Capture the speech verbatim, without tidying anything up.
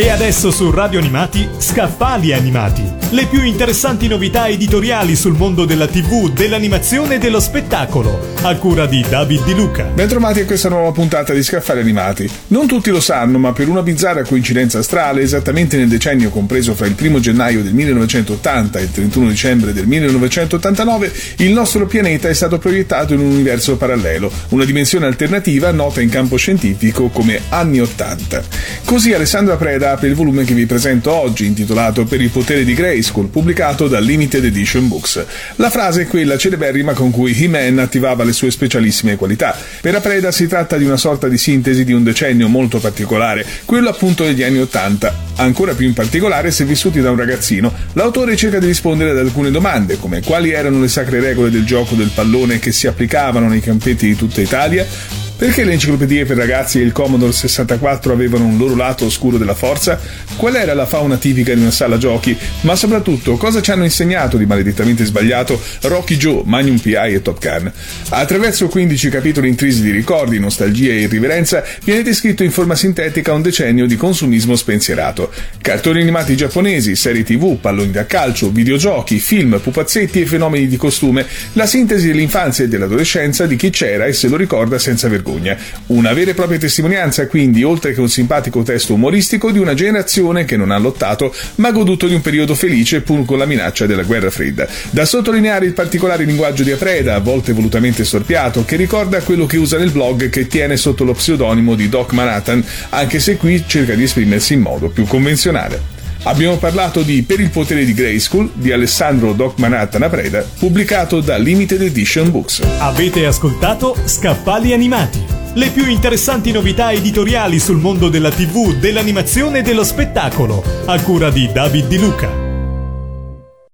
E adesso su Radio Animati, Scaffali Animati. Le più interessanti novità editoriali sul mondo della tivù, dell'animazione e dello spettacolo, a cura di David Di Luca. Bentrovati a questa nuova puntata di Scaffali Animati. Non tutti lo sanno, ma per una bizzarra coincidenza astrale, esattamente nel decennio compreso fra il primo gennaio del millenovecentottanta e il trentuno dicembre del millenovecentottantanove, il nostro pianeta è stato proiettato in un universo parallelo, una dimensione alternativa nota in campo scientifico come anni ottanta. Così Alessandro Apreda apre il volume che vi presento oggi, intitolato Per il potere di Grayskull, pubblicato da Limited Edition Books. La frase è quella celeberrima con cui He-Man attivava le sue specialissime qualità. Per Apreda si tratta di una sorta di sintesi di un decennio molto particolare, quello appunto degli anni Ottanta. Ancora più in particolare se vissuti da un ragazzino, l'autore cerca di rispondere ad alcune domande, come quali erano le sacre regole del gioco del pallone che si applicavano nei campetti di tutta Italia, perché le enciclopedie per ragazzi e il Commodore sessantaquattro avevano un loro lato oscuro della forza? Qual era la fauna tipica di una sala giochi? Ma soprattutto, cosa ci hanno insegnato di maledettamente sbagliato Rocky Joe, Magnum P I e Top Gun? Attraverso quindici capitoli intrisi di ricordi, nostalgia e irriverenza, viene descritto in forma sintetica un decennio di consumismo spensierato. Cartoni animati giapponesi, serie tivù, palloni da calcio, videogiochi, film, pupazzetti e fenomeni di costume, la sintesi dell'infanzia e dell'adolescenza di chi c'era e se lo ricorda senza vergogna. Una vera e propria testimonianza, quindi, oltre che un simpatico testo umoristico, di una generazione che non ha lottato ma ha goduto di un periodo felice pur con la minaccia della guerra fredda. Da sottolineare il particolare linguaggio di Apreda, a volte volutamente storpiato, che ricorda quello che usa nel blog che tiene sotto lo pseudonimo di Doc Manhattan, anche se qui cerca di esprimersi in modo più convenzionale. Abbiamo parlato di Per il potere di Grayskull di Alessandro Doc Manhattan Apreda, pubblicato da Limited Edition Books. Avete ascoltato Scaffali Animati, le più interessanti novità editoriali sul mondo della tivù, dell'animazione e dello spettacolo, a cura di David Di Luca.